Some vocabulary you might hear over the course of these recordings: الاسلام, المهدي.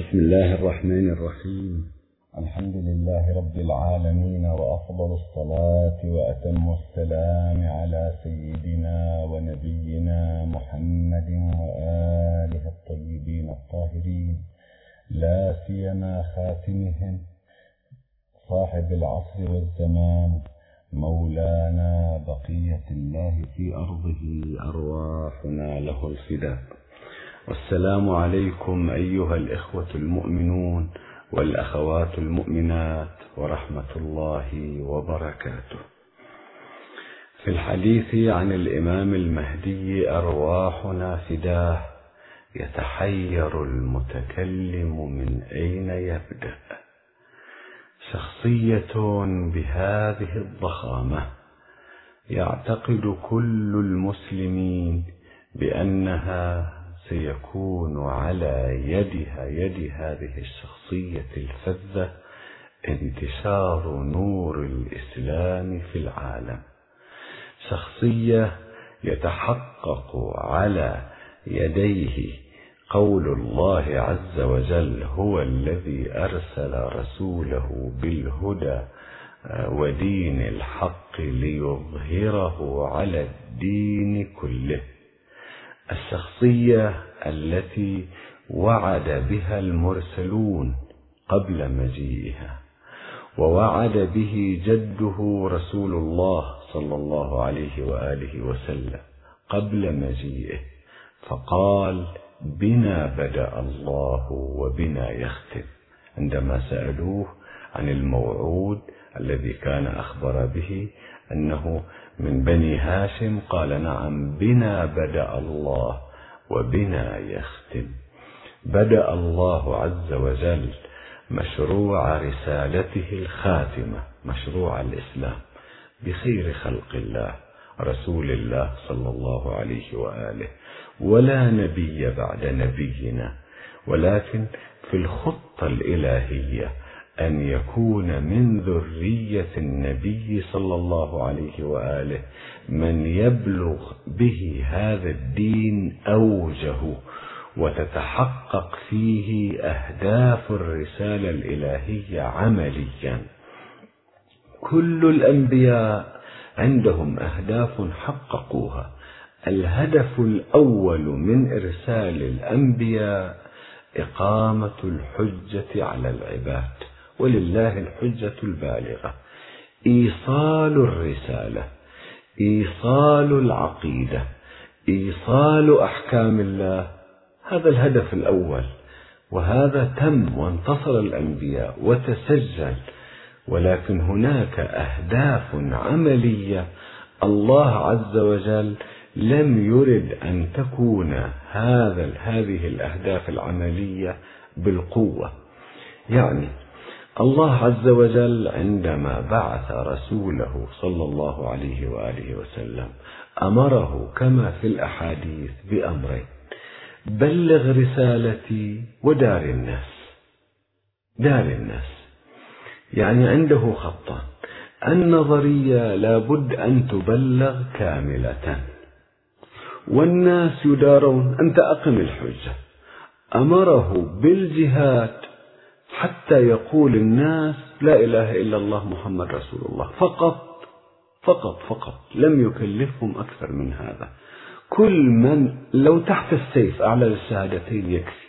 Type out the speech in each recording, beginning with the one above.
بسم الله الرحمن الرحيم. الحمد لله رب العالمين، وأفضل الصلاة وأتم السلام على سيدنا ونبينا محمد وآله الطيبين الطاهرين، لا سيما خاتمهم صاحب العصر والزمان مولانا بقية الله في أرضه، أرواحنا له الفداء. والسلام عليكم أيها الإخوة المؤمنون والأخوات المؤمنات ورحمة الله وبركاته. في الحديث عن الإمام المهدي أرواحنا فداه، يتحير المتكلم من أين يبدأ. شخصية بهذه الضخامة يعتقد كل المسلمين بأنها سيكون على يد هذه الشخصية الفذة انتشار نور الإسلام في العالم. شخصية يتحقق على يديه قول الله عز وجل: هو الذي أرسل رسوله بالهدى ودين الحق ليظهره على الدين كله. الشخصية التي وعد بها المرسلون قبل مجيئها، ووعد به جده رسول الله صلى الله عليه وآله وسلم قبل مجيئه، فقال: بنا بدأ الله وبنا يختم، عندما سألوه عن الموعود الذي كان أخبر به أنه من بني هاشم، قال: نعم، بنا بدأ الله وبنا يختم. بدأ الله عز وجل مشروع رسالته الخاتمة، مشروع الإسلام، بخير خلق الله رسول الله صلى الله عليه وآله، ولا نبي بعد نبينا، ولكن في الخطة الإلهية أن يكون من ذرية النبي صلى الله عليه وآله من يبلغ به هذا الدين أوجه، وتتحقق فيه أهداف الرسالة الإلهية عمليا. كل الأنبياء عندهم أهداف حققوها. الهدف الأول من إرسال الأنبياء إقامة الحجة على العباد، ولله الحجة البالغة، إيصال الرسالة، إيصال العقيدة، إيصال أحكام الله، هذا الهدف الأول، وهذا تم وانتصر الأنبياء وتسجل. ولكن هناك أهداف عملية الله عز وجل لم يرد أن تكون هذه الأهداف العملية بالقوة. يعني الله عز وجل عندما بعث رسوله صلى الله عليه وآله وسلم أمره كما في الأحاديث بأمرين: بلغ رسالتي ودار الناس. دار الناس يعني عنده خطان: النظرية لابد أن تبلغ كاملة، والناس يدارون، أنت أقم الحجة. أمره بالجهاد حتى يقول الناس: لا إله إلا الله محمد رسول الله، فقط فقط فقط، لم يكلفهم أكثر من هذا. كل من لو تحت السيف أعلى الشهادتين يكفي.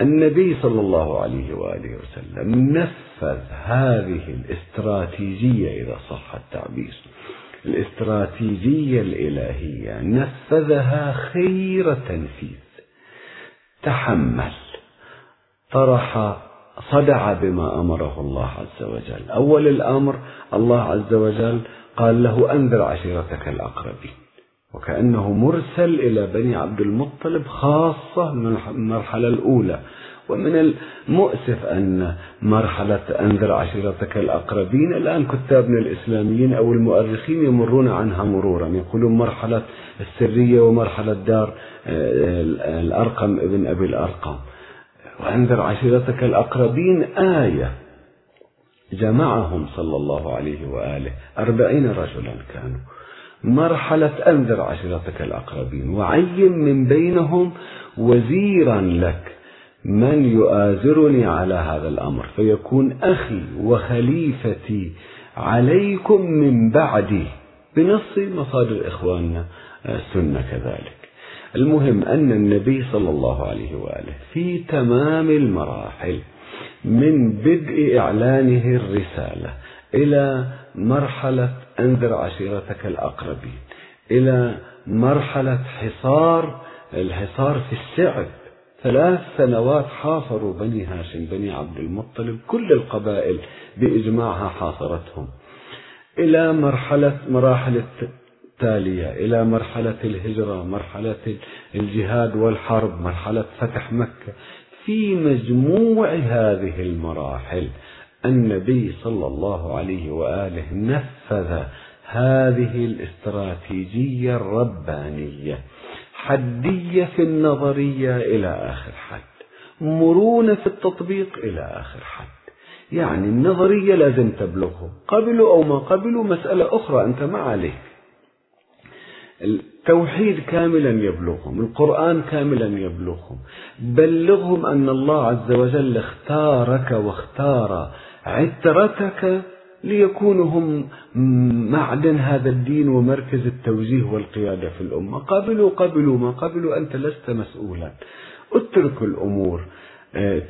النبي صلى الله عليه وآله وسلم نفذ هذه الاستراتيجية، إذا صح التعبير، الاستراتيجية الإلهية نفذها خير تنفيذ. تحمل، طرح، صدع بما أمره الله عز وجل. أول الأمر الله عز وجل قال له: أنذر عشيرتك الأقربين، وكأنه مرسل إلى بني عبد المطلب خاصة من المرحلة الأولى. ومن المؤسف أن مرحلة أنذر عشيرتك الأقربين الآن كتابنا الإسلاميين أو المؤرخين يمرون عنها مرورا، يقولون مرحلة السرية ومرحلة دار الأرقم ابن أبي الأرقم. وأنذر عشيرتك الأقربين آية جمعهم صلى الله عليه وآله، 40 رجلا كانوا. مرحلة أنذر عشيرتك الأقربين وعين من بينهم وزيرا لك من يؤازرني على هذا الأمر فيكون أخي وخليفتي عليكم من بعدي، بنص مصادر إخواننا السنة كذلك. المهم أن النبي صلى الله عليه وآله في تمام المراحل من بدء إعلانه الرسالة إلى مرحلة أنذر عشيرتك الأقربين، إلى مرحلة الحصار في الشعب، 3 سنوات حاصروا بني هاشم بني عبد المطلب، كل القبائل بإجماعها حاصرتهم، إلى مراحل التالية، إلى مرحلة الهجرة، مرحلة الجهاد والحرب، مرحلة فتح مكة. في مجموع هذه المراحل النبي صلى الله عليه وآله نفذ هذه الاستراتيجية الربانية، حدية في النظرية إلى آخر حد، مرونة في التطبيق إلى آخر حد. يعني النظرية لازم تبلغه، قبلوا أو ما قبلوا مسألة أخرى أنت ما عليك. التوحيد كاملا يبلغهم، القرآن كاملا يبلغهم، بلغهم أن الله عز وجل اختارك واختار عترتك ليكونوا هم معدن هذا الدين ومركز التوجيه والقيادة في الأمة. قبلوا ما قبلوا، أنت لست مسؤولا، اترك الأمور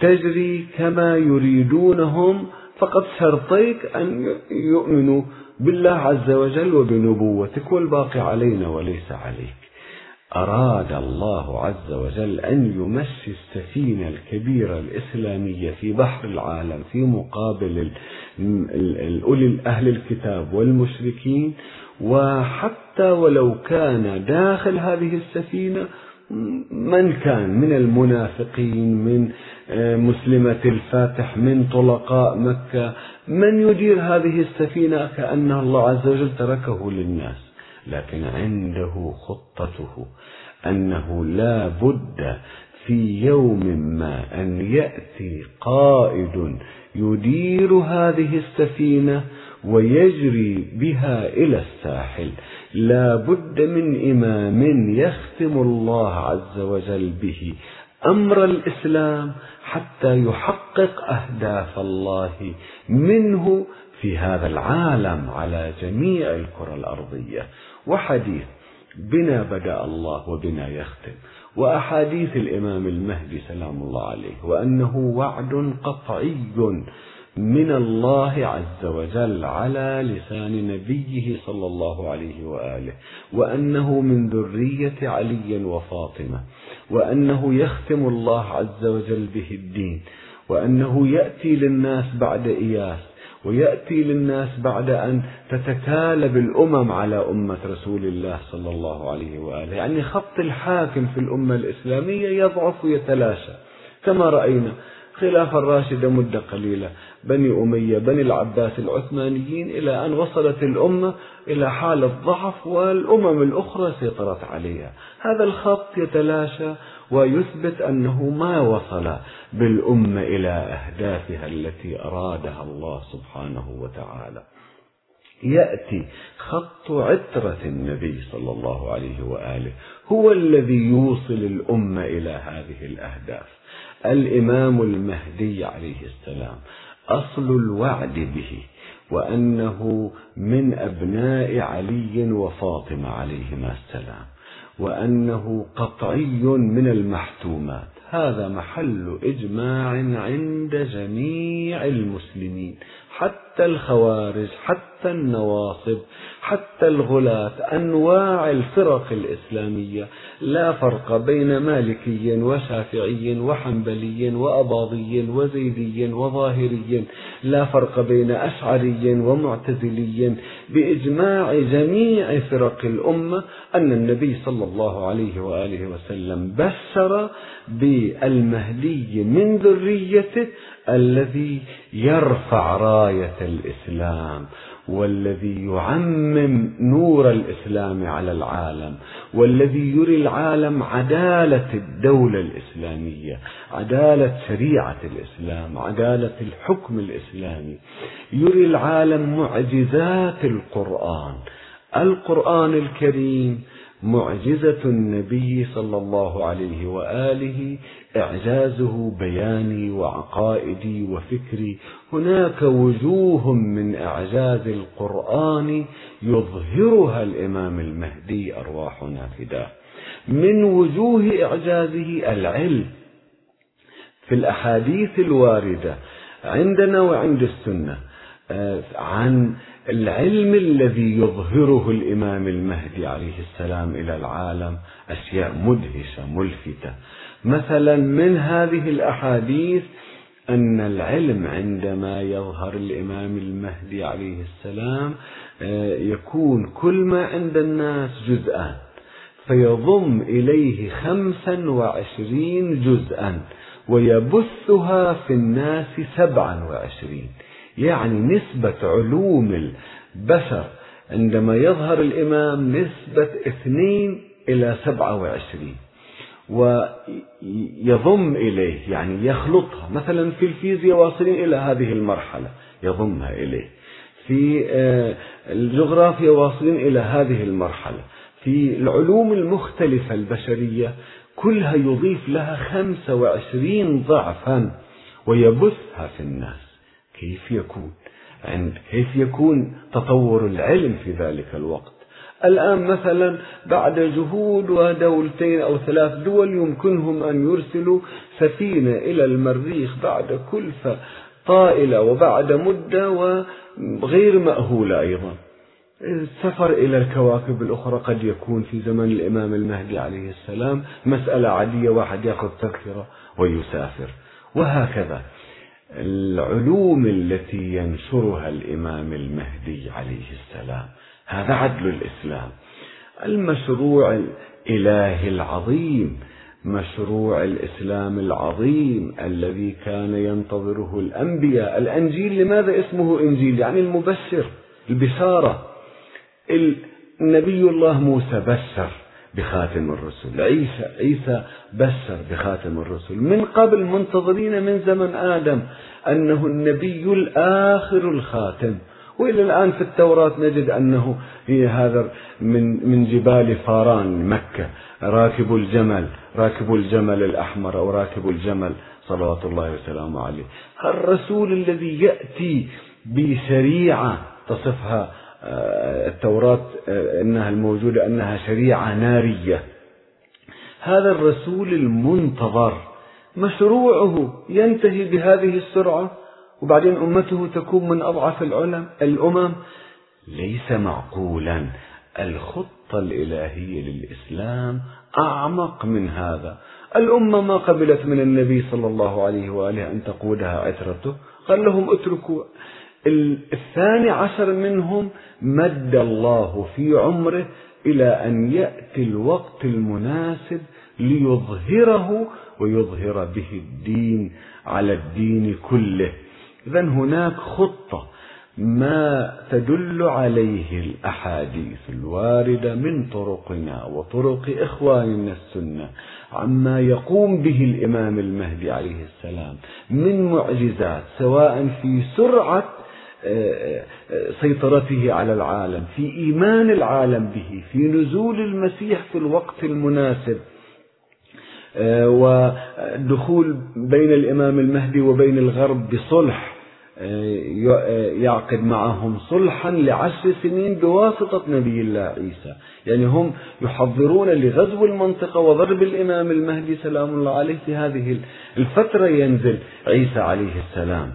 تجري كما يريدونهم، فقط شرطيك أن يؤمنوا بالله عز وجل وبنبوتك، والباقي علينا وليس عليك. أراد الله عز وجل أن يمشي السفينة الكبيرة الإسلامية في بحر العالم في مقابل أهل الكتاب والمشركين، وحتى ولو كان داخل هذه السفينة من كان من المنافقين، من مسلمة الفاتح، من طلقاء مكة، من يدير هذه السفينة كأن الله عز وجل تركه للناس، لكن عنده خطته أنه لا بد في يوم ما أن يأتي قائد يدير هذه السفينة ويجري بها إلى الساحل، لا بد من إمام يختم الله عز وجل به أمر الإسلام حتى يحقق أهداف الله منه في هذا العالم على جميع الكرة الأرضية. وحديث بنا بدأ الله وبنا يختم، وأحاديث الإمام المهدي سلام الله عليه، وأنه وعد قطعي من الله عز وجل على لسان نبيه صلى الله عليه وآله، وأنه من ذرية علي وفاطمة، وأنه يختم الله عز وجل به الدين، وأنه يأتي للناس بعد إياس، ويأتي للناس بعد أن تتكالب الأمم على أمة رسول الله صلى الله عليه وآله. يعني خط الحاكم في الأمة الإسلامية يضعف ويتلاشى، كما رأينا خلافة الراشدة مدة قليلة، بني أمية، بني العباس، العثمانيين، إلى أن وصلت الأمة إلى حالة ضعف والأمم الأخرى سيطرت عليها. هذا الخط يتلاشى ويثبت أنه ما وصل بالأمة إلى أهدافها التي أرادها الله سبحانه وتعالى. يأتي خط عترة النبي صلى الله عليه وآله هو الذي يوصل الأمة إلى هذه الأهداف. الإمام المهدي عليه السلام أصل الوعد به، وأنه من أبناء علي وفاطمة عليهما السلام، وأنه قطعي من المحتومات. هذا محل إجماع عند جميع المسلمين، حتى الخوارج، حتى النواصب، حتى الغلاة، أنواع الفرق الإسلامية، لا فرق بين مالكي وشافعي وحنبلي وأباضي وزيدي وظاهري، لا فرق بين أشعري ومعتزلي، بإجماع جميع فرق الأمة أن النبي صلى الله عليه وآله وسلم بشر بالمهدي من ذريته الذي يرفع راية الإسلام، والذي يعمم نور الإسلام على العالم، والذي يري العالم عدالة الدولة الإسلامية، عدالة شريعة الإسلام، عدالة الحكم الإسلامي، يري العالم معجزات القرآن الكريم معجزة النبي صلى الله عليه وآله إعجازه بياني وعقائدي وفكري. هناك وجوه من إعجاز القرآن يظهرها الإمام المهدي أرواحنا فداه. من وجوه إعجازه العلم في الأحاديث الواردة عندنا وعند السنة عن العلم الذي يظهره الإمام المهدي عليه السلام إلى العالم أشياء مدهشة ملفتة. مثلا من هذه الأحاديث أن العلم عندما يظهر الإمام المهدي عليه السلام يكون كل ما عند الناس جزءان، فيضم إليه 25 جزءا ويبثها في الناس 27، يعني نسبة علوم البشر عندما يظهر الإمام نسبة 2 إلى 27، ويضم إليه يعني يخلطها. مثلا في الفيزياء واصلين إلى هذه المرحلة يضمها إليه، في الجغرافيا واصلين إلى هذه المرحلة، في العلوم المختلفة البشرية كلها يضيف لها 25 ضعفا ويبثها في الناس. كيف يكون تطور العلم في ذلك الوقت؟ الآن مثلا بعد جهود ودولتين أو 3 دول يمكنهم أن يرسلوا سفينة إلى المريخ بعد كلفة طائلة وبعد مدة وغير مأهولة. أيضا السفر إلى الكواكب الأخرى قد يكون في زمن الإمام المهدي عليه السلام مسألة عادية، واحد يأخذ تذكرة ويسافر، وهكذا. العلوم التي ينشرها الإمام المهدي عليه السلام هذا عدل الإسلام. المشروع الإلهي العظيم، مشروع الإسلام العظيم الذي كان ينتظره الأنبياء. الإنجيل لماذا اسمه إنجيل؟ يعني المبشر، البشارة. النبي الله موسى بشر بخاتم الرسل، عيسى بشر بخاتم الرسل. من قبل منتظرين من زمن آدم أنه النبي الآخر الخاتم، وإلى الآن في التوراة نجد أنه هي هذا من جبال فاران مكة، راكب الجمل الأحمر أو راكب الجمل صلوات الله وسلامه عليه. الرسول الذي يأتي بشريعة تصفها التوراة أنها الموجودة أنها شريعة نارية، هذا الرسول المنتظر مشروعه ينتهي بهذه السرعة، وبعدين أمته تكون من أضعف الأمم. ليس معقولا. الخطة الإلهية للإسلام أعمق من هذا. الأمة ما قبلت من النبي صلى الله عليه وآله أن تقودها عترته، قال لهم اتركوا. 12 منهم مد الله في عمره إلى أن يأتي الوقت المناسب ليظهره ويظهر به الدين على الدين كله. إذن هناك خطة ما تدل عليه الأحاديث الواردة من طرقنا وطرق إخواننا السنة عما يقوم به الإمام المهدي عليه السلام من معجزات، سواء في سرعة سيطرته على العالم، في إيمان العالم به، في نزول المسيح في الوقت المناسب، ودخول بين الإمام المهدي وبين الغرب بصلح، يعقد معهم صلحا ل10 سنين بواسطة نبي الله عيسى. يعني هم يحضرون لغزو المنطقة وضرب الإمام المهدي سلام الله عليه. في هذه الفترة ينزل عيسى عليه السلام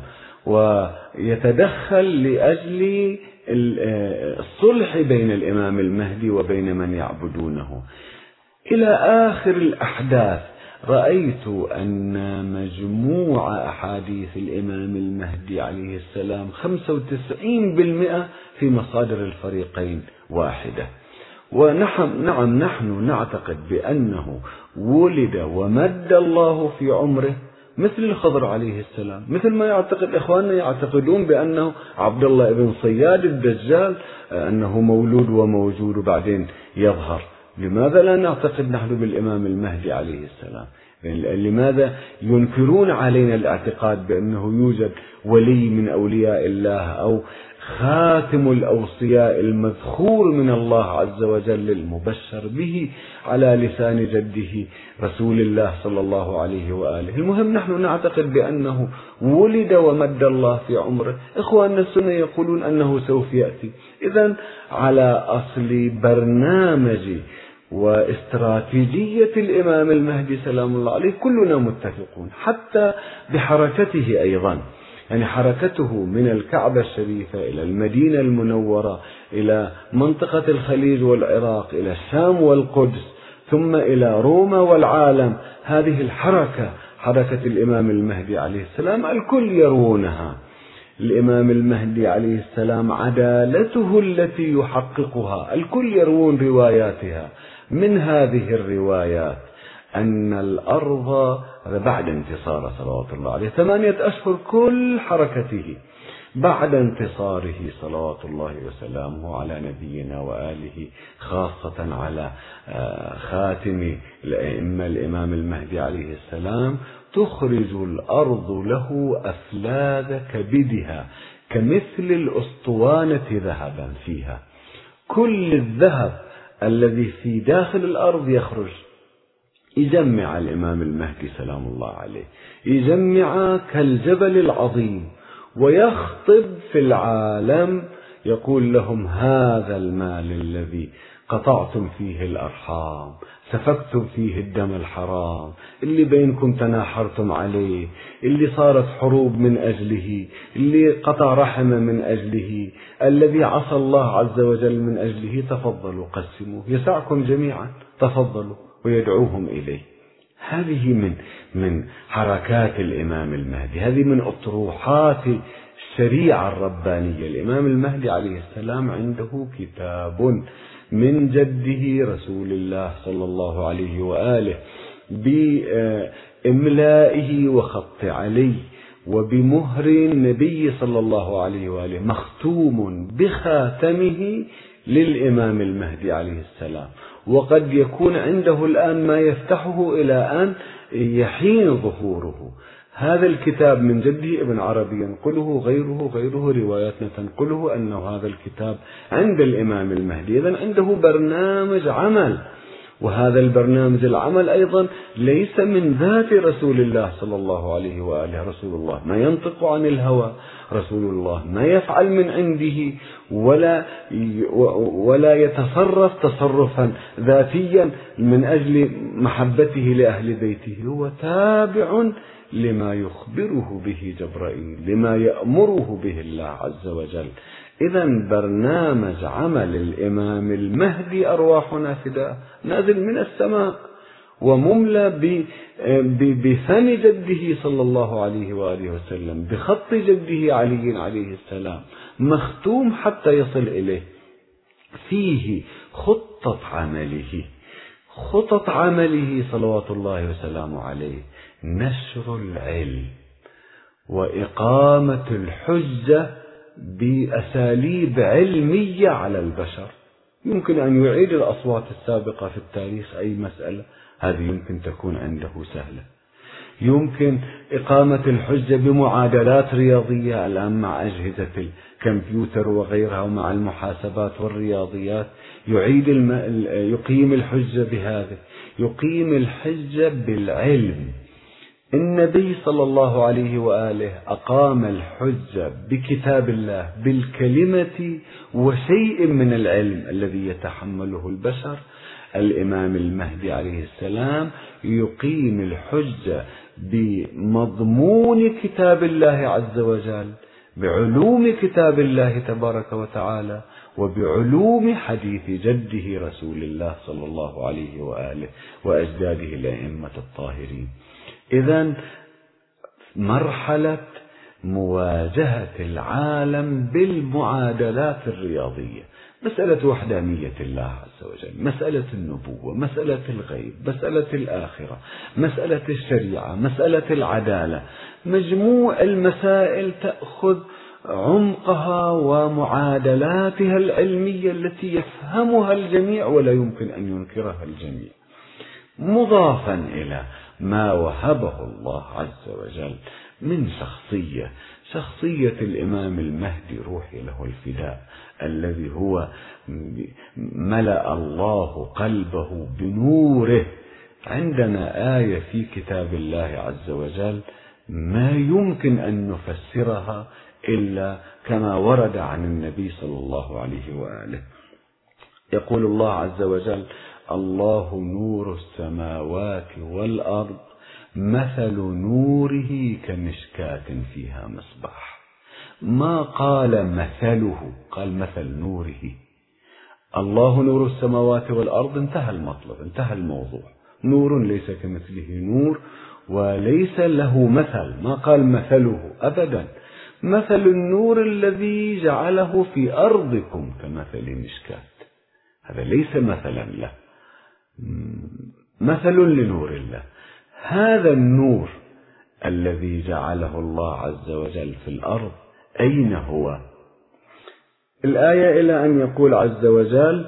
ويتدخل لأجل الصلح بين الإمام المهدي وبين من يعبدونه إلى آخر الأحداث. رأيت أن مجموع أحاديث الإمام المهدي عليه السلام 95% في مصادر الفريقين واحدة. نحن نعتقد بأنه ولد ومد الله في عمره مثل الخضر عليه السلام، مثل ما يعتقد إخواننا يعتقدون بأنه عبد الله بن صياد الدجال أنه مولود وموجود وبعدين يظهر. لماذا لا نعتقد نحن بالإمام المهدي عليه السلام؟ لماذا ينكرون علينا الاعتقاد بأنه يوجد ولي من أولياء الله أو خاتم الأوصياء المذخور من الله عز وجل المبشر به على لسان جده رسول الله صلى الله عليه وآله. المهم نحن نعتقد بأنه ولد ومد الله في عمره. إخواننا السنة يقولون أنه سوف يأتي. إذن على أصل برنامج واستراتيجية الإمام المهدي سلام الله عليه كلنا متفقون، حتى بحركته أيضا، يعني حركته من الكعبة الشريفة إلى المدينة المنورة إلى منطقة الخليج والعراق إلى الشام والقدس ثم إلى روما والعالم، هذه الحركة حركة الإمام المهدي عليه السلام الكل يروونها. الإمام المهدي عليه السلام عدالته التي يحققها الكل يروون رواياتها. من هذه الروايات أن الأرض بعد انتصاره صلوات الله عليه 8 أشهر كل حركته بعد انتصاره صلوات الله وسلامه على نبينا وآله، خاصة على خاتم الأئمة الإمام المهدي عليه السلام، تخرج الأرض له أفلاذ كبدها كمثل الأسطوانة ذهبا فيها، كل الذهب الذي في داخل الأرض يخرج. يجمع الإمام المهدي سلام الله عليه، يجمع كالجبل العظيم ويخطب في العالم يقول لهم: هذا المال الذي قطعتم فيه الأرحام، سفكتم فيه الدم الحرام، اللي بينكم تناحرتم عليه، اللي صارت حروب من أجله، اللي قطع رحمة من أجله، الذي عصى الله عز وجل من أجله، تفضلوا قسموا، يسعكم جميعا، تفضلوا. ويدعوهم إليه. هذه من حركات الإمام المهدي، هذه من أطروحات الشريعة الربانية. الإمام المهدي عليه السلام عنده كتاب من جده رسول الله صلى الله عليه وآله بإملائه وخط علي وبمهر النبي صلى الله عليه وآله، مختوم بخاتمه للإمام المهدي عليه السلام. وقد يكون عنده الآن ما يفتحه إلى أن يحين ظهوره. هذا الكتاب من جده ابن عربي ينقله، غيره رواياتنا تنقله أنه هذا الكتاب عند الإمام المهدي. إذن عنده برنامج عمل، وهذا البرنامج العمل أيضا ليس من ذات رسول الله صلى الله عليه وآله. رسول الله ما ينطق عن الهوى، رسول الله ما يفعل من عنده ولا يتصرف تصرفا ذاتيا من أجل محبته لأهل بيته. هو تابع لما يخبره به جبرائيل، لما يأمره به الله عز وجل. إذن برنامج عمل الإمام المهدي أرواحنا فداء نازل من السماء ومملى بفم جده صلى الله عليه وآله وسلم، بخط جده علي عليه السلام، مختوم حتى يصل إليه، فيه خطة عمله، خطط عمله صلوات الله وسلامه عليه: نشر العلم وإقامة الحجة بأساليب علمية على البشر. يمكن أن يعيد الأصوات السابقة في التاريخ أي مسألة، هذه يمكن تكون عنده سهلة. يمكن إقامة الحجة بمعادلات رياضية الآن مع أجهزة الكمبيوتر وغيرها ومع المحاسبات والرياضيات، يقيم الحجة بهذا، يقيم الحجة بالعلم. النبي صلى الله عليه وآله أقام الحجة بكتاب الله، بالكلمة وشيء من العلم الذي يتحمله البشر. الإمام المهدي عليه السلام يقيم الحجة بمضمون كتاب الله عز وجل، بعلوم كتاب الله تبارك وتعالى، وبعلوم حديث جده رسول الله صلى الله عليه وآله وأجداده الأئمة الطاهرين. إذن مرحلة مواجهة العالم بالمعادلات الرياضية، مسألة وحدانية الله عز وجل، مسألة النبوة، مسألة الغيب، مسألة الآخرة، مسألة الشريعة، مسألة العدالة، مجموع المسائل تأخذ عمقها ومعادلاتها العلمية التي يفهمها الجميع ولا يمكن أن ينكرها الجميع، مضافا إلى ما وهبه الله عز وجل من شخصية الإمام المهدي روحي له الفداء، الذي هو ملأ الله قلبه بنوره. عندنا آية في كتاب الله عز وجل ما يمكن أن نفسرها إلا كما ورد عن النبي صلى الله عليه وآله. يقول الله عز وجل: الله نور السماوات والأرض مثل نوره كمشكاة فيها مصباح. ما قال مثله، قال مثل نوره. الله نور السماوات والأرض، انتهى المطلب، انتهى الموضوع. نور ليس كمثله نور وليس له مثل، ما قال مثله أبدا. مثل النور الذي جعله في أرضكم كمثل مشكاة، هذا ليس مثلا له، مثل لنور الله. هذا النور الذي جعله الله عز وجل في الأرض أين هو؟ الآية إلى أن يقول عز وجل: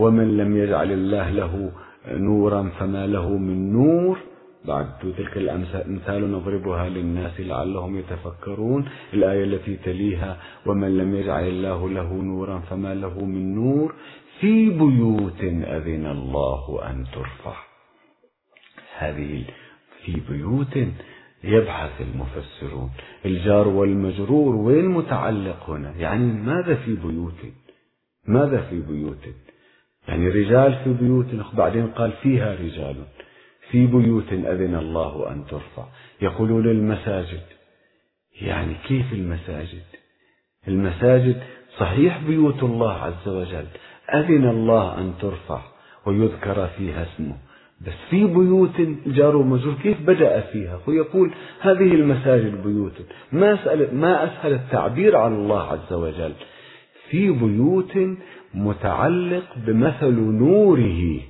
ومن لم يجعل الله له نورا فما له من نور. بعد تلك الأمثال نضربها للناس لعلهم يتفكرون. الآية التي تليها: ومن لم يجعل الله له نورا فما له من نور في بيوت أذن الله أن ترفع. هذه في بيوت يبحث المفسرون، الجار والمجرور وين متعلق هنا؟ يعني ماذا في بيوت؟ ماذا في بيوت؟ يعني رجال في بيوت، بعدين قال فيها رجال في بيوت أذن الله أن ترفع. يقولون المساجد، يعني كيف المساجد؟ المساجد صحيح بيوت الله عز وجل، أذن الله أن ترفع ويذكر فيها اسمه، بس في بيوت جار ومجرور كيف بدأ فيها؟ ويقول هذه المساجد بيوت. ما أسهل التعبير عن الله عز وجل، في بيوت متعلق بمثل نوره.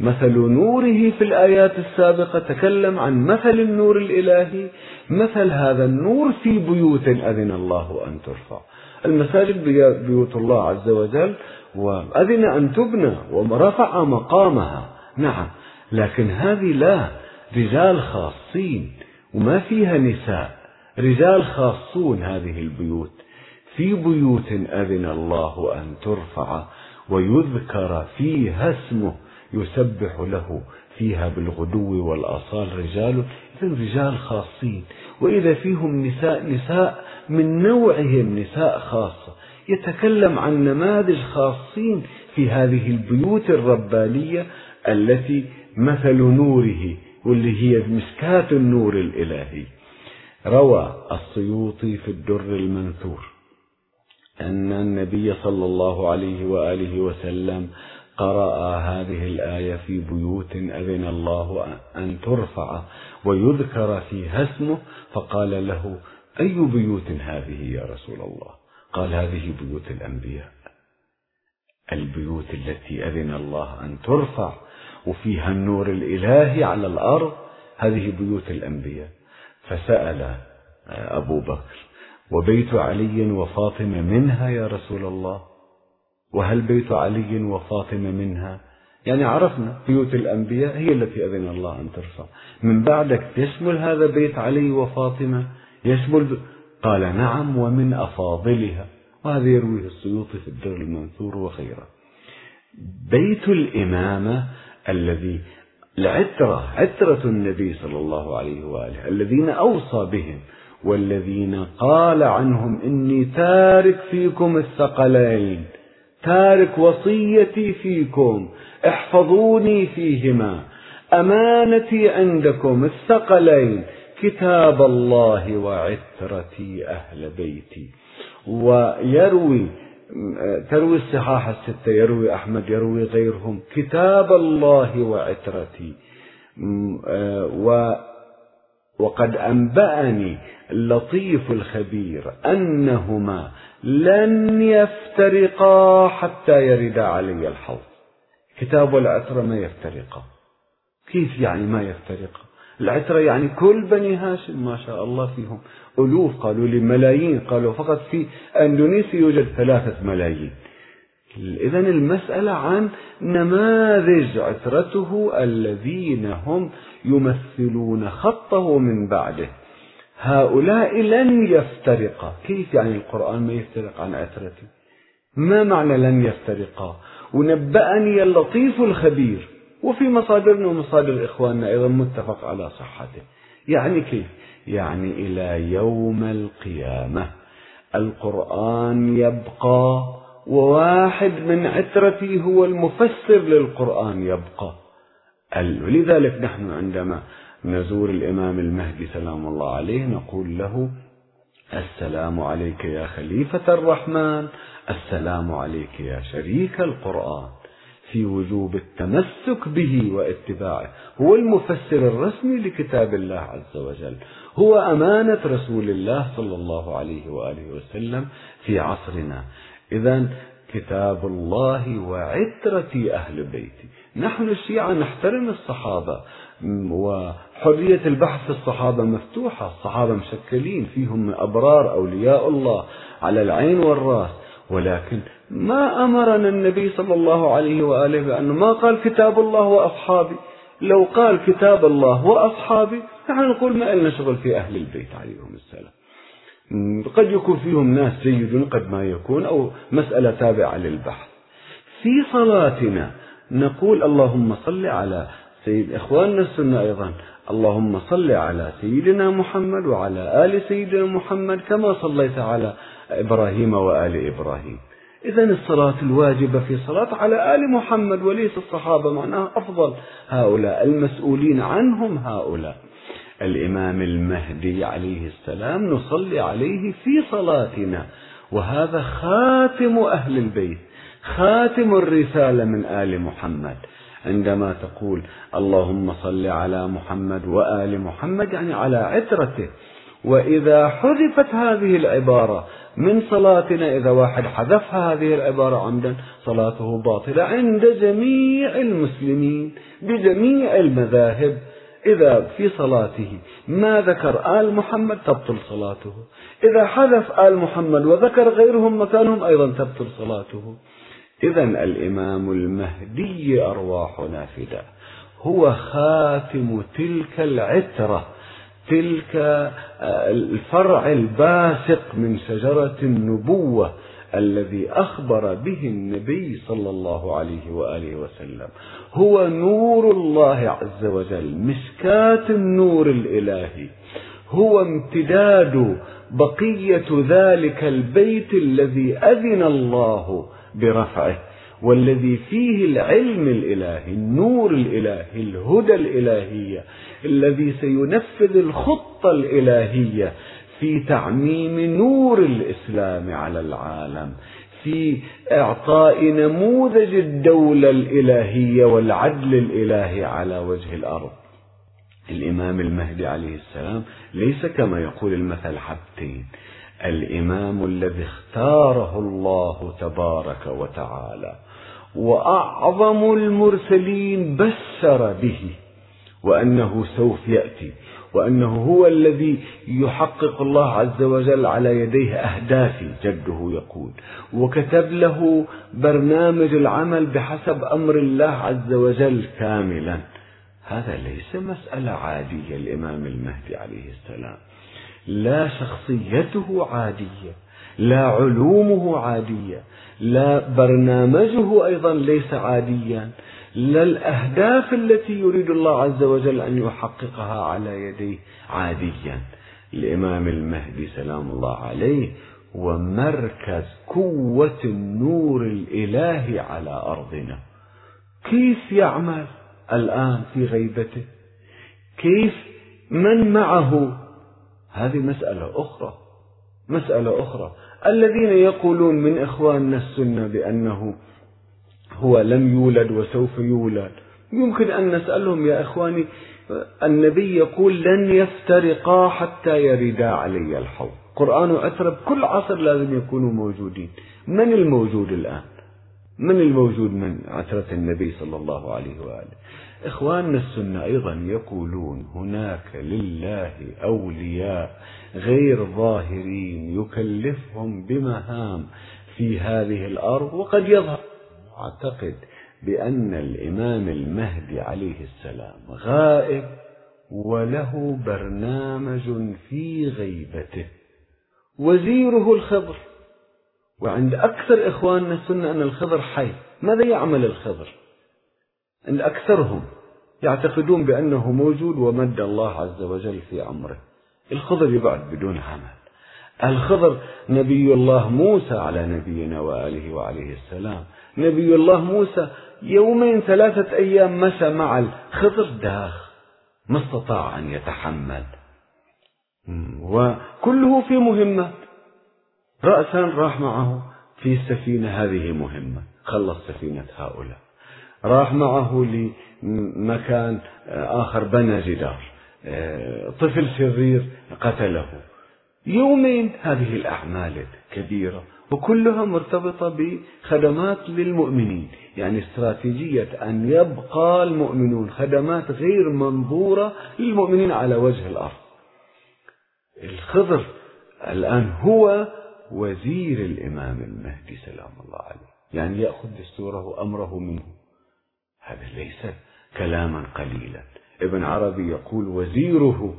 مثل نوره في الآيات السابقة تكلم عن مثل النور الإلهي، مثل هذا النور في بيوت أذن الله أن ترفع. المساجد بيوت الله عز وجل، وأذن أن تبنى ورفع مقامها، نعم، لكن هذه لا، رجال خاصين وما فيها نساء، رجال خاصون هذه البيوت. في بيوت أذن الله أن ترفع ويذكر فيها اسمه، يسبح له فيها بالغدو والآصال رجال، إذن رجال خاصين، وإذا فيهم نساء، نساء من نوعهم، نساء خاصة. يتكلم عن نماذج خاصين في هذه البيوت الربانية التي مثل نوره، واللي هي مسكات النور الإلهي. روى السيوطي في الدر المنثور أن النبي صلى الله عليه وآله وسلم قرأ هذه الآية في بيوت أذن الله أن ترفع ويذكر فيها اسمه، فقال له: أي بيوت هذه يا رسول الله؟ قال: هذه بيوت الأنبياء، البيوت التي أذن الله أن ترفع وفيها النور الإلهي على الأرض، هذه بيوت الأنبياء. فسأل أبو بكر: وبيت علي وفاطمة منها يا رسول الله؟ وهل بيت علي وفاطمة منها؟ يعني عرفنا بيوت الأنبياء هي التي أذن الله أن ترفع، من بعدك يشمل هذا بيت علي وفاطمة يشمل؟ قال: نعم، ومن أفاضلها. وهذا يرويه السيوطي في الدر المنثور وخيره. بيت الإمامة الذي عترة النبي صلى الله عليه وآله، الذين أوصى بهم والذين قال عنهم: إني تارك فيكم الثقلين، تارك وصيتي فيكم، احفظوني فيهما، أمانتي عندكم، الثقلين، كتاب الله وعترتي أهل بيتي. تروي الصحاح الستة، يروي أحمد، يروي غيرهم: كتاب الله وعترتي، وقد أنبأني اللطيف الخبير أنهما لن يفترقا حتى يرد علي الحوض. كتاب والعترة ما يفترقا. كيف يعني ما يفترقا؟ العترة يعني كل بني هاشم ما شاء الله فيهم ألوف، قالوا لي ملايين، قالوا فقط في أندونيسيا يوجد 3 ملايين. إذن المسألة عن نماذج عترته الذين هم يمثلون خطه من بعده، هؤلاء لن يفترقا. كيف يعني القرآن ما يفترق عن عترته؟ ما معنى لن يفترقا؟ ونبأني اللطيف الخبير، وفي مصادرنا ومصادر إخواننا أيضا متفق على صحته. يعني كيف؟ يعني إلى يوم القيامة القرآن يبقى، وواحد من عترتي هو المفسر للقرآن يبقى. ولذلك نحن عندما نزور الإمام المهدي سلام الله عليه نقول له: السلام عليك يا خليفة الرحمن، السلام عليك يا شريك القرآن، في وجوب التمسك به واتباعه. هو المفسر الرسمي لكتاب الله عز وجل، هو أمانة رسول الله صلى الله عليه وآله وسلم في عصرنا. إذن كتاب الله وعترة أهل بيتي. نحن الشيعة نحترم الصحابة، وحرية البحث في الصحابة مفتوحة، الصحابة مشكلين، فيهم أبرار أولياء الله على العين والرأس، ولكن ما أمرنا النبي صلى الله عليه وآله بأنه ما قال كتاب الله وأصحابي. لو قال كتاب الله وأصحابي نحن نقول ما لنا شغل في أهل البيت عليهم السلام، قد يكون فيهم ناس جيدون قد ما يكون، أو مسألة تابعة للبحث. في صلاتنا نقول اللهم صل على سيد إخواننا السنة أيضا، اللهم صل على سيدنا محمد وعلى آل سيدنا محمد كما صليت على إبراهيم وآل إبراهيم. إذن الصلاة الواجبة في صلاة على آل محمد، وليس الصحابة معناها أفضل هؤلاء، المسؤولين عنهم هؤلاء. الإمام المهدي عليه السلام نصلي عليه في صلاتنا، وهذا خاتم أهل البيت، خاتم الرسالة من آل محمد. عندما تقول اللهم صل على محمد وآل محمد يعني على عترته. وإذا حذفت هذه العبارة من صلاتنا، إذا واحد حذفها هذه العبارة عمدا، صلاته باطلة عند جميع المسلمين بجميع المذاهب. إذا في صلاته ما ذكر آل محمد تبطل صلاته، إذا حذف آل محمد وذكر غيرهم مكانهم أيضا تبطل صلاته. إذن الإمام المهدي أرواح نافدة هو خاتم تلك العترة، تلك الفرع الباسق من شجرة النبوة الذي أخبر به النبي صلى الله عليه وآله وسلم. هو نور الله عز وجل، مشكاة النور الإلهي، هو امتداد بقية ذلك البيت الذي أذن الله برفعه، والذي فيه العلم الإلهي، النور الإلهي، الهدى الإلهية، الذي سينفذ الخطة الإلهية في تعميم نور الإسلام على العالم، في إعطاء نموذج الدولة الإلهية والعدل الإلهي على وجه الأرض. الإمام المهدي عليه السلام ليس كما يقول المثل حبتين، الإمام الذي اختاره الله تبارك وتعالى وأعظم المرسلين بشر به، وأنه سوف يأتي، وأنه هو الذي يحقق الله عز وجل على يديه أهدافه، جده يقول، وكتب له برنامج العمل بحسب أمر الله عز وجل كاملا. هذا ليس مسألة عادية. الإمام المهدي عليه السلام لا شخصيته عادية، لا علومه عادية، لا برنامجه أيضا ليس عاديا، لا الأهداف التي يريد الله عز وجل أن يحققها على يديه عاديا. الإمام المهدي سلام الله عليه ومركز قوة النور الإلهي على أرضنا. كيف يعمل الآن في غيبته؟ كيف؟ من معه؟ هذه مسألة أخرى، مسألة أخرى. الذين يقولون من إخواننا السنة بأنه هو لم يولد وسوف يولد، يمكن أن نسألهم: يا إخواني، النبي يقول لن يفترقا حتى يردا علي الحوض. قرآن وعترة بكل عصر لازم يكونوا موجودين. من الموجود الآن؟ من الموجود من عترة النبي صلى الله عليه وآله؟ إخواننا السنة أيضا يقولون هناك لله أولياء غير ظاهرين يكلفهم بمهام في هذه الأرض وقد يظهر. أعتقد بأن الإمام المهدي عليه السلام غائب وله برنامج في غيبته وزيره الخضر، وعند أكثر إخواننا السنة أن الخضر حي. ماذا يعمل الخضر؟ عند أكثرهم يعتقدون بأنه موجود ومد الله عز وجل في عمره. الخضر يبعد بدون عمل. الخضر نبي الله موسى على نبينا وآله وعليه السلام. نبي الله موسى يومين ثلاثة أيام مشى مع الخضر داخ، ما استطاع أن يتحمل، وكله في مهمة. رأسا راح معه في السفينة، هذه مهمة، خلص سفينة هؤلاء. راح معه لمكان آخر، بنى جدار، طفل شرير قتله. يومين، هذه الأعمال كبيرة وكلها مرتبطة بخدمات للمؤمنين، يعني استراتيجية أن يبقى المؤمنون، خدمات غير منظورة للمؤمنين على وجه الأرض. الخضر الآن هو وزير الإمام المهدي سلام الله عليه، يعني يأخذ دستوره وأمره منه. هذا ليس كلاما قليلا. ابن عربي يقول وزيره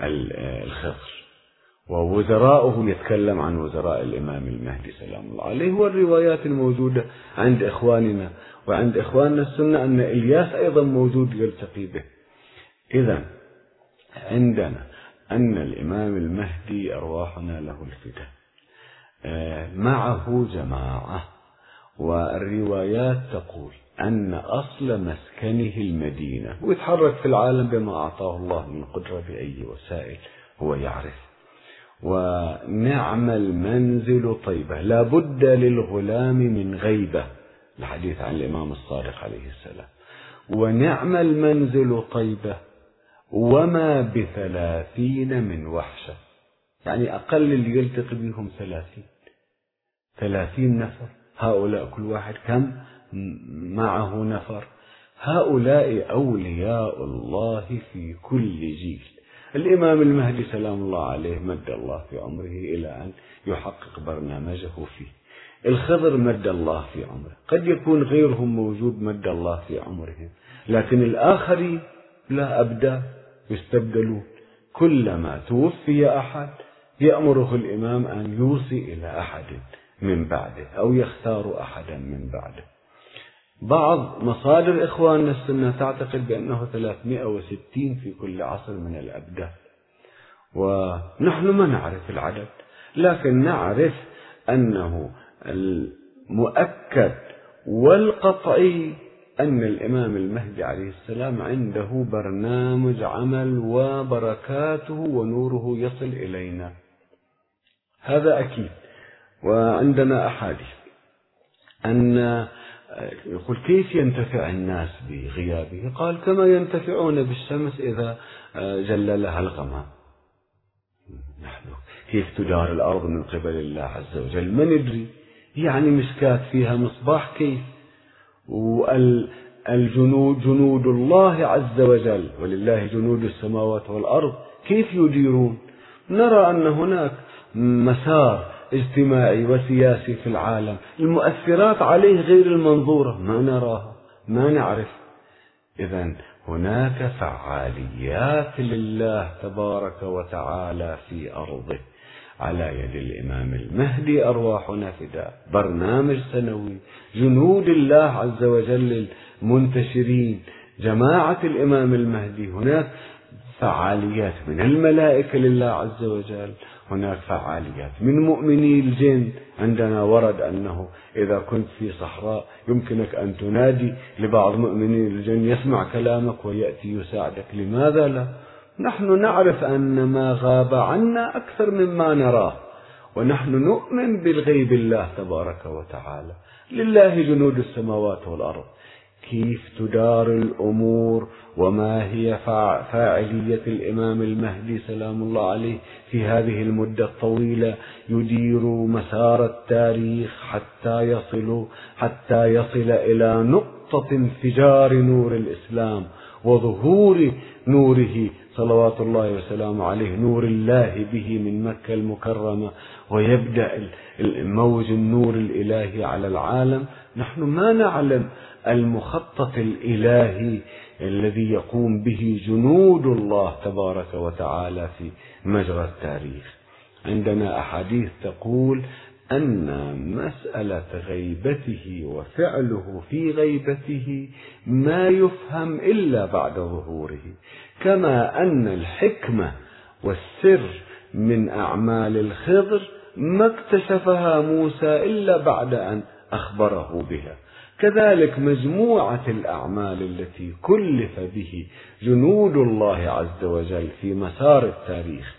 الخضر ووزراؤه، يتكلم عن وزراء الإمام المهدي سلام الله عليه. والروايات الموجودة عند إخواننا وعند إخواننا السنة أن إلياس أيضا موجود يلتقي به. إذا عندنا أن الإمام المهدي أرواحنا له الفداء، معه جماعة، والروايات تقول أن أصل مسكنه المدينة، ويتحرك في العالم بما أعطاه الله من قدرة بأي وسائل هو يعرف. ونعم المنزل طيبة، لابد للغلام من غيبة، الحديث عن الإمام الصادق عليه السلام. ونعم المنزل طيبة وما ب30 من وحشة، يعني أقل اللي يلتقي بهم 30 نفر. هؤلاء كل واحد كم معه نفر. هؤلاء أولياء الله في كل جيل. الإمام المهدي سلام الله عليه مد الله في عمره إلى أن يحقق برنامجه فيه. الخضر مد الله في عمره، قد يكون غيرهم موجود مد الله في عمرهم، لكن الآخرين لا أبدا يستبدلون. كلما توفي أحد يأمره الإمام أن يوصي إلى أحد من بعده أو يختار أحدا من بعده. بعض مصادر إخواننا السنة تعتقد بأنه 360 في كل عصر من الأبدال، ونحن ما نعرف العدد، لكن نعرف أنه المؤكد والقطعي أن الإمام المهدي عليه السلام عنده برنامج عمل، وبركاته ونوره يصل إلينا، هذا أكيد. وعندنا أحاديث أن يقول كيف ينتفع الناس بغيابه؟ قال كما ينتفعون بالشمس إذا جللها الغمام. نحن كيف تدار الأرض من قبل الله عز وجل ما ندري، يعني مشكات فيها مصباح كيف، والجنود جنود الله عز وجل، ولله جنود السماوات والأرض، كيف يديرون؟ نرى أن هناك مسار اجتماعي وسياسي في العالم، المؤثرات عليه غير المنظورة، ما نراها، ما نعرف. إذن هناك فعاليات لله تبارك وتعالى في أرضه. على يد الإمام المهدي أرواحنا فداء، برنامج سنوي، جنود الله عز وجل المنتشرين، جماعة الإمام المهدي. هناك فعاليات من الملائكة لله عز وجل، هناك فعاليات من مؤمني الجن. عندنا ورد أنه إذا كنت في صحراء يمكنك أن تنادي لبعض مؤمني الجن يسمع كلامك ويأتي يساعدك، لماذا لا؟ نحن نعرف أن ما غاب عنا أكثر مما نراه، ونحن نؤمن بالغيب الله تبارك وتعالى، لله جنود السماوات والأرض. كيف تدار الأمور وما هي فاعلية الإمام المهدي سلام الله عليه في هذه المدة الطويلة؟ يدير مسار التاريخ حتى يصل إلى نقطة انفجار نور الإسلام وظهور نوره صلوات الله وسلامه عليه، نور الله به من مكة المكرمة، ويبدأ موج النور الإلهي على العالم. نحن ما نعلم المخطط الإلهي الذي يقوم به جنود الله تبارك وتعالى في مجرى التاريخ. عندنا أحاديث تقول أن مسألة غيبته وفعله في غيبته ما يفهم إلا بعد ظهوره، كما أن الحكمة والسر من أعمال الخضر ما اكتشفها موسى إلا بعد أن أخبره بها. كذلك مجموعة الأعمال التي كلف به جنود الله عز وجل في مسار التاريخ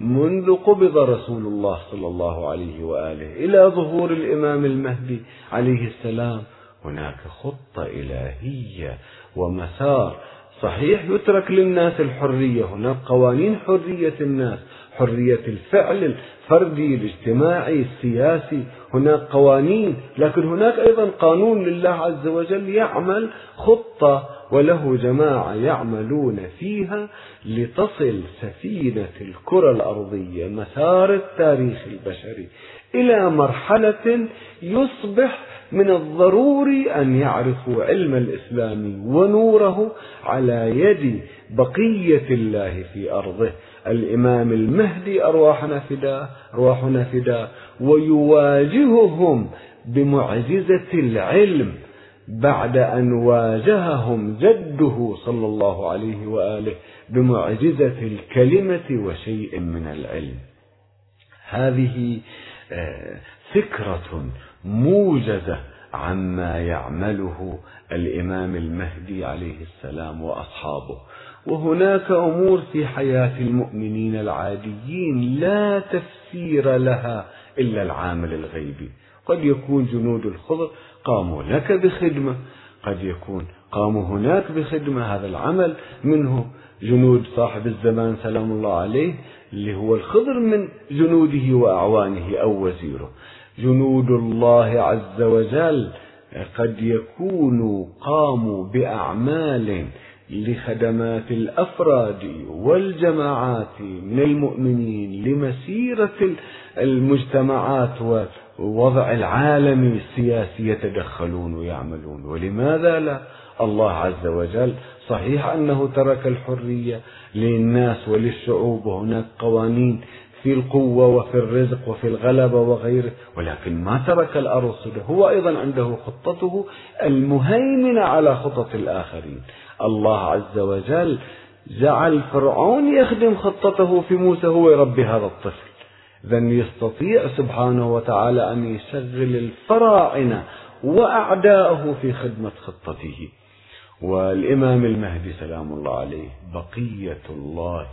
منذ قبض رسول الله صلى الله عليه وآله إلى ظهور الإمام المهدي عليه السلام، هناك خطة إلهية ومسار. صحيح يترك للناس الحرية، هناك قوانين حرية الناس، حرية الفعل الفردي الاجتماعي السياسي، هناك قوانين، لكن هناك أيضا قانون لله عز وجل يعمل خطة وله جماعة يعملون فيها لتصل سفينة الكرة الأرضية مسار التاريخ البشري إلى مرحلة يصبح من الضروري أن يعرفوا علم الإسلام ونوره على يد بقية الله في أرضه. الإمام المهدي أرواحنا فداه، أرواحنا فداه، ويواجههم بمعجزة العلم بعد أن واجههم جده صلى الله عليه وآله بمعجزة الكلمة وشيء من العلم. هذه فكرة موجزة عما يعمله الإمام المهدي عليه السلام وأصحابه. وهناك أمور في حياة المؤمنين العاديين لا تفسير لها إلا العامل الغيبي. قد يكون جنود الخضر قاموا لك بخدمة، قد يكون قاموا هناك بخدمة، هذا العمل منه جنود صاحب الزمان سلام الله عليه اللي هو الخضر من جنوده وأعوانه أو وزيره. جنود الله عز وجل قد يكونوا قاموا بأعمال لخدمات الأفراد والجماعات من المؤمنين لمسيرة المجتمعات ووضع العالم السياسي، يتدخلون ويعملون. ولماذا لا؟ الله عز وجل صحيح أنه ترك الحرية للناس وللشعوب، وهناك قوانين في القوة وفي الرزق وفي الغلبة وغيره، ولكن ما ترك الأرصدة، هو أيضا عنده خطته المهيمنة على خطط الآخرين. الله عز وجل جعل فرعون يخدم خطته في موسى، هو يربي هذا الطفل، إذن يستطيع سبحانه وتعالى أن يشغل الفراعنة وأعداءه في خدمة خطته. والإمام المهدي سلام الله عليه بقية الله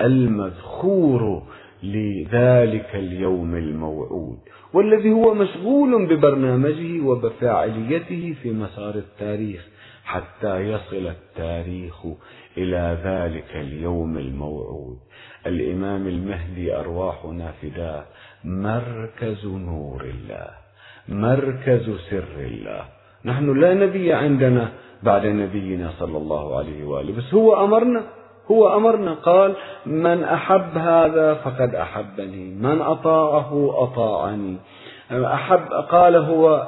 المذخور لذلك اليوم الموعود، والذي هو مشغول ببرنامجه وبفاعليته في مسار التاريخ حتى يصل التاريخ إلى ذلك اليوم الموعود. الإمام المهدي أرواحنا فداه مركز نور الله، مركز سر الله. نحن لا نبي عندنا بعد نبينا صلى الله عليه وآله، بس هو أمرنا قال من أحب هذا فقد أحبني، من أطاعه أطاعني. قال هو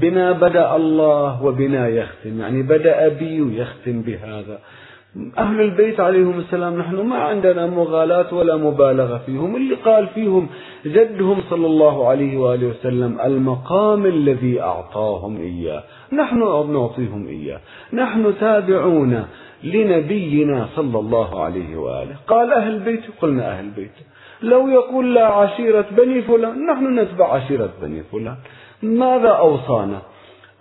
بنا بدأ الله وبنا يختم، يعني بدأ بي ويختم بهذا. أهل البيت عليهم السلام نحن ما عندنا مغالاة ولا مبالغة فيهم، اللي قال فيهم جدهم صلى الله عليه وآله وسلم المقام الذي أعطاهم إياه نحن نعطيهم إياه. نحن تابعون لنبينا صلى الله عليه وآله، قال أهل البيت قلنا أهل البيت. لو يقول لا عشيرة بني فلان، نحن نتبع عشيرة بني فلان. ماذا أوصانا؟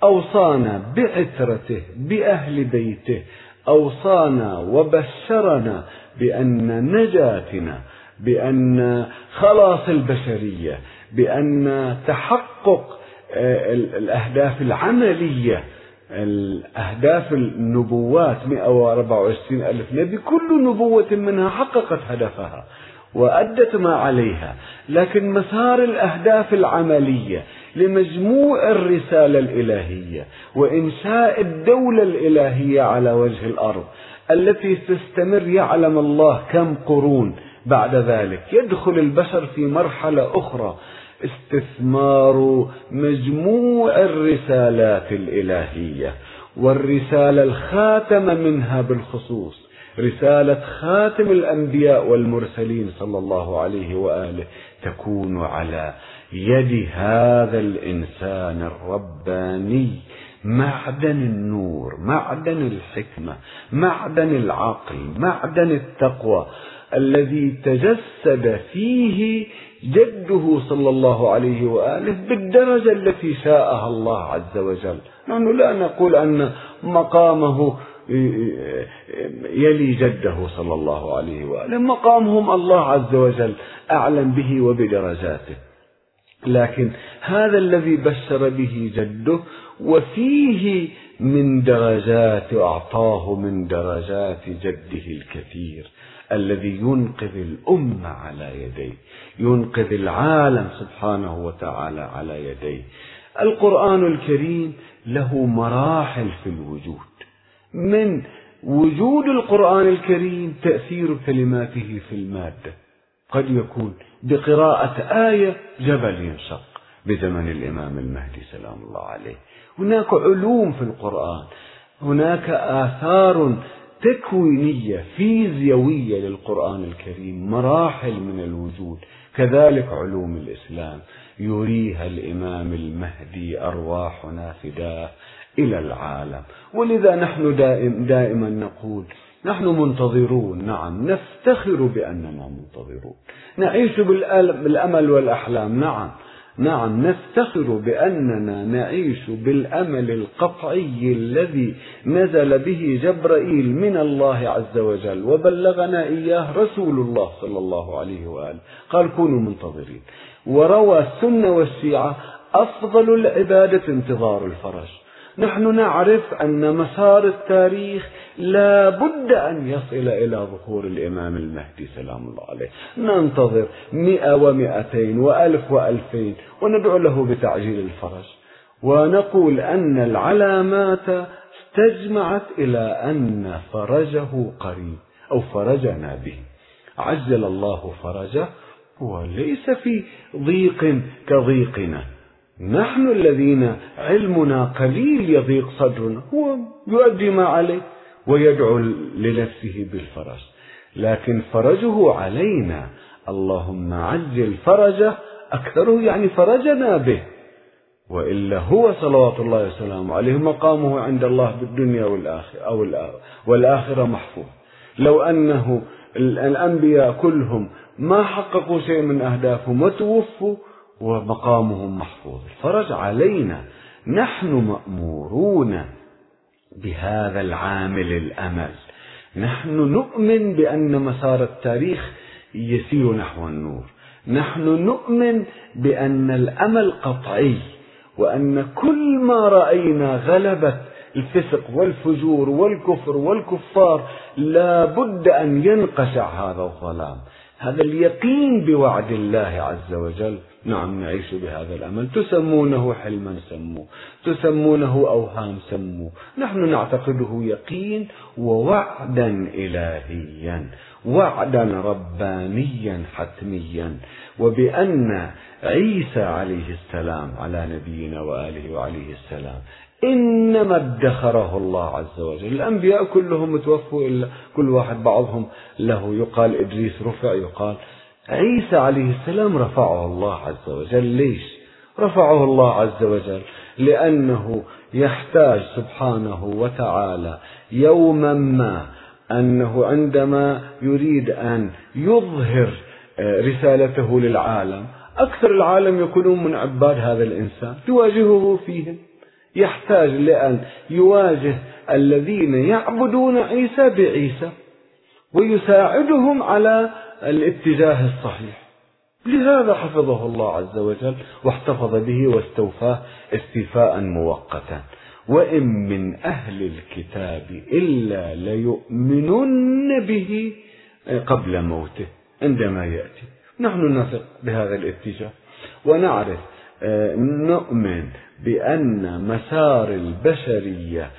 أوصانا بعترته، بأهل بيته، أوصانا وبشرنا بأن نجاتنا، بأن خلاص البشرية، بأن تحقق الأهداف العملية، الأهداف النبوات 124 ألف نبي كل نبوة منها حققت هدفها وأدت ما عليها، لكن مسار الأهداف العملية لمجموع الرسالة الإلهية وإنشاء الدولة الإلهية على وجه الأرض التي تستمر يعلم الله كم قرون بعد ذلك. يدخل البشر في مرحلة أخرى، استثمار مجموع الرسالات الإلهية، والرسالة الخاتمة منها بالخصوص رسالة خاتم الأنبياء والمرسلين صلى الله عليه وآله تكون على يد هذا الإنسان الرباني، معدن النور، معدن الحكمة، معدن العقل، معدن التقوى، الذي تجسد فيه جده صلى الله عليه وآله بالدرجة التي شاءها الله عز وجل. نحن لا نقول أن مقامه يلي جده صلى الله عليه وآله، مقامهم الله عز وجل أعلم به وبدرجاته، لكن هذا الذي بشر به جده وفيه من درجات، أعطاه من درجات جده الكثير، الذي ينقذ الأمة على يديه، ينقذ العالم سبحانه وتعالى على يديه. القرآن الكريم له مراحل في الوجود، من وجود القرآن الكريم تأثير كلماته في المادة، قد يكون بقراءة آية جبل ينشق بزمن الإمام المهدي سلام الله عليه. هناك علوم في القرآن، هناك آثار تكوينية فيزيوية للقرآن الكريم، مراحل من الوجود. كذلك علوم الإسلام يريها الإمام المهدي أرواحنا فداه إلى العالم. ولذا نحن دائما نقول نحن منتظرون، نعم نفتخر بأننا منتظرون، نعيش بالأمل والأحلام، نعم نفتخر بأننا نعيش بالأمل القطعي الذي نزل به جبرائيل من الله عز وجل وبلغنا إياه رسول الله صلى الله عليه وآله، قال كونوا منتظرين. وروى السنة والشيعة أفضل العبادة انتظار الفرج. نحن نعرف أن مسار التاريخ لا بد أن يصل إلى ظهور الإمام المهدي سلام الله عليه، ننتظر 100 و200 و1000 و2000 وندعو له بتعجيل الفرج، ونقول أن العلامات استجمعت إلى أن فرجه قريب أو فرجنا به، عجل الله فرجه وليس في ضيق كضيقنا، نحن الذين علمنا قليل يضيق صدرنا، هو يؤدي ما عليه ويدعو لنفسه بالفرج، لكن فرجه علينا، اللهم عجل فرجه، أكثره يعني فرجنا به، وإلا هو صلوات الله وسلامه عليه مقامه عند الله بالدنيا والآخرة محفوظ. لو أنه الأنبياء كلهم ما حققوا شيء من أهدافهم وتوفوا ومقامهم محفوظ، الفرج علينا، نحن مأمورون بهذا العامل الأمل. نحن نؤمن بأن مسار التاريخ يسير نحو النور، نحن نؤمن بأن الأمل قطعي، وأن كل ما رأينا غلبة الفسق والفجور والكفر والكفار لا بد أن ينقشع هذا الظلام. هذا اليقين بوعد الله عز وجل، نعم نعيش بهذا الأمل. تسمونه حلما سموه، تسمونه أوهام سموه، نحن نعتقده يقين ووعدا إلهيا، وعدا ربانيا حتميا، وبأن عيسى عليه السلام على نبينا وآله وعليه السلام إنما ادخره الله عز وجل. الأنبياء كلهم توفوا إلا كل واحد، بعضهم له يقال إدريس رفع، يقال عيسى عليه السلام رفعه الله عز وجل. ليش رفعه الله عز وجل؟ لأنه يحتاج سبحانه وتعالى يوما ما، أنه عندما يريد أن يظهر رسالته للعالم، أكثر العالم يكونون من عباد هذا الإنسان، تواجهه فيهم، يحتاج لأن يواجه الذين يعبدون عيسى بعيسى ويساعدهم على الاتجاه الصحيح. لهذا حفظه الله عز وجل واحتفظ به واستوفاه استيفاء مؤقتا. وإن من أهل الكتاب إلا ليؤمنن به قبل موته عندما يأتي. نحن نثق بهذا الاتجاه ونعرف، نؤمن بأن مسار البشرية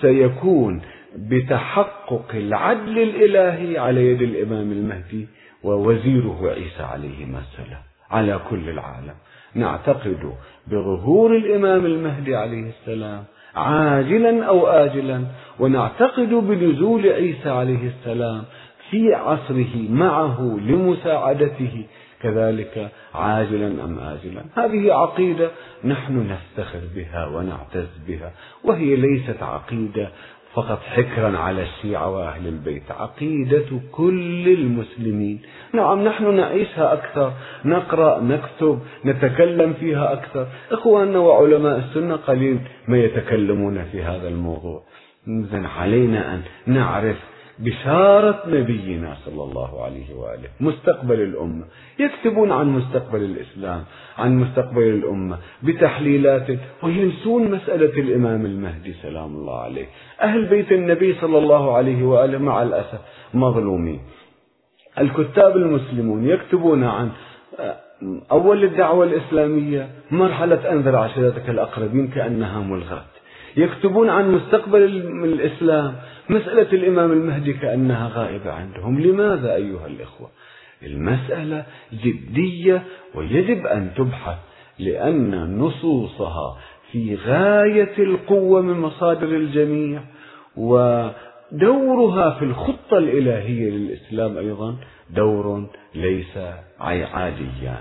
سيكون بتحقق العدل الإلهي على يد الإمام المهدي ووزيره عيسى عليهما السلام على كل العالم. نعتقد بظهور الإمام المهدي عليه السلام عاجلا أو آجلا، ونعتقد بنزول عيسى عليه السلام في عصره معه لمساعدته كذلك عاجلا أم آجلا. هذه عقيدة نحن نفتخر بها ونعتز بها، وهي ليست عقيدة فقط حكرا على الشيعة وأهل البيت، عقيدة كل المسلمين. نعم نحن نعيشها أكثر، نقرأ نكتب نتكلم فيها أكثر، إخواننا وعلماء السنة قليل ما يتكلمون في هذا الموضوع. إذن علينا أن نعرف بشارة نبينا صلى الله عليه وآله مستقبل الأمة. يكتبون عن مستقبل الإسلام عن مستقبل الأمة بتحليلات وينسون مسألة الإمام المهدي سلام الله عليه. أهل بيت النبي صلى الله عليه وآله مع الأسف مظلومين. الكتاب المسلمون يكتبون عن أول الدعوة الإسلامية مرحلة أنذر عشيرتك الأقربين كأنها ملغاة، يكتبون عن مستقبل الإسلام مسألة الإمام المهدي كأنها غائبة عندهم. لماذا أيها الإخوة؟ المسألة جدية ويجب أن تبحث، لأن نصوصها في غاية القوة من مصادر الجميع، ودورها في الخطة الإلهية للإسلام أيضا دور ليس عاديا.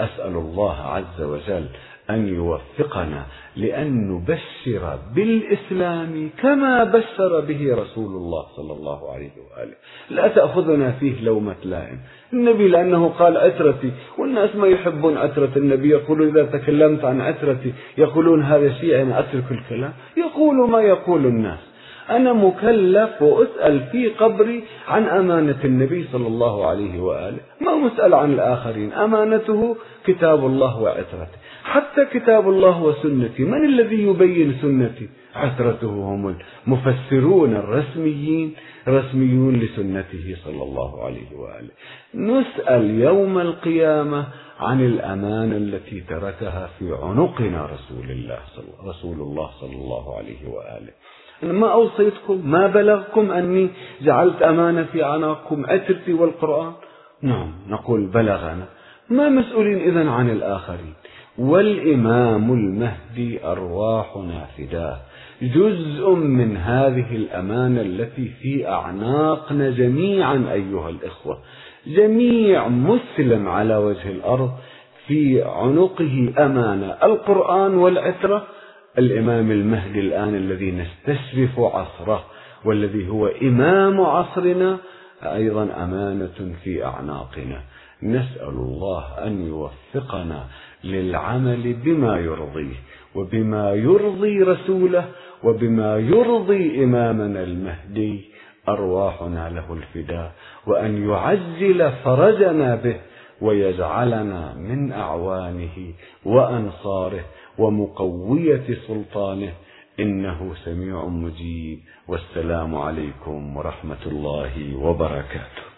أسأل الله عز وجل أن يوفقنا لأن نبشر بالإسلام كما بشر به رسول الله صلى الله عليه وآله. لا تأخذنا فيه لومة لائم. النبي لأنه قال عترتي، والناس ما يحبون عترة النبي، يقولون إذا تكلمت عن عترتي يقولون هذا شيء أنا أترك الكلام، يقول ما يقول الناس، أنا مكلف وأسأل في قبري عن أمانة النبي صلى الله عليه وآله، ما مسأل عن الآخرين، أمانته كتاب الله وعترته. حتى كتاب الله وسنتي، من الذي يبين سنتي؟ عترته. هم المفسرون الرسميين رسميون لسنته صلى الله عليه وآله. نسأل يوم القيامة عن الأمانة التي تركها في عنقنا رسول الله صلى الله عليه وآله. أنا ما أوصيتكم، ما بلغكم أني جعلت أمانة في عناقكم عترتي والقرآن؟ نعم نقول بلغنا. ما مسؤولين إذن عن الآخرين؟ والإمام المهدي أرواحنا فداه جزء من هذه الأمانة التي في أعناقنا جميعا. أيها الإخوة، جميع مسلم على وجه الأرض في عنقه أمانة، القرآن والعترة، الإمام المهدي الآن الذي نستشرف عصره والذي هو إمام عصرنا أيضا أمانة في أعناقنا. نسأل الله أن يوفقنا للعمل بما يرضيه وبما يرضي رسوله وبما يرضي إمامنا المهدي، أرواحنا له الفداء، وأن يعجل فرجنا به ويجعلنا من أعوانه وأنصاره ومقوية سلطانه، إنه سميع مجيب. والسلام عليكم ورحمة الله وبركاته.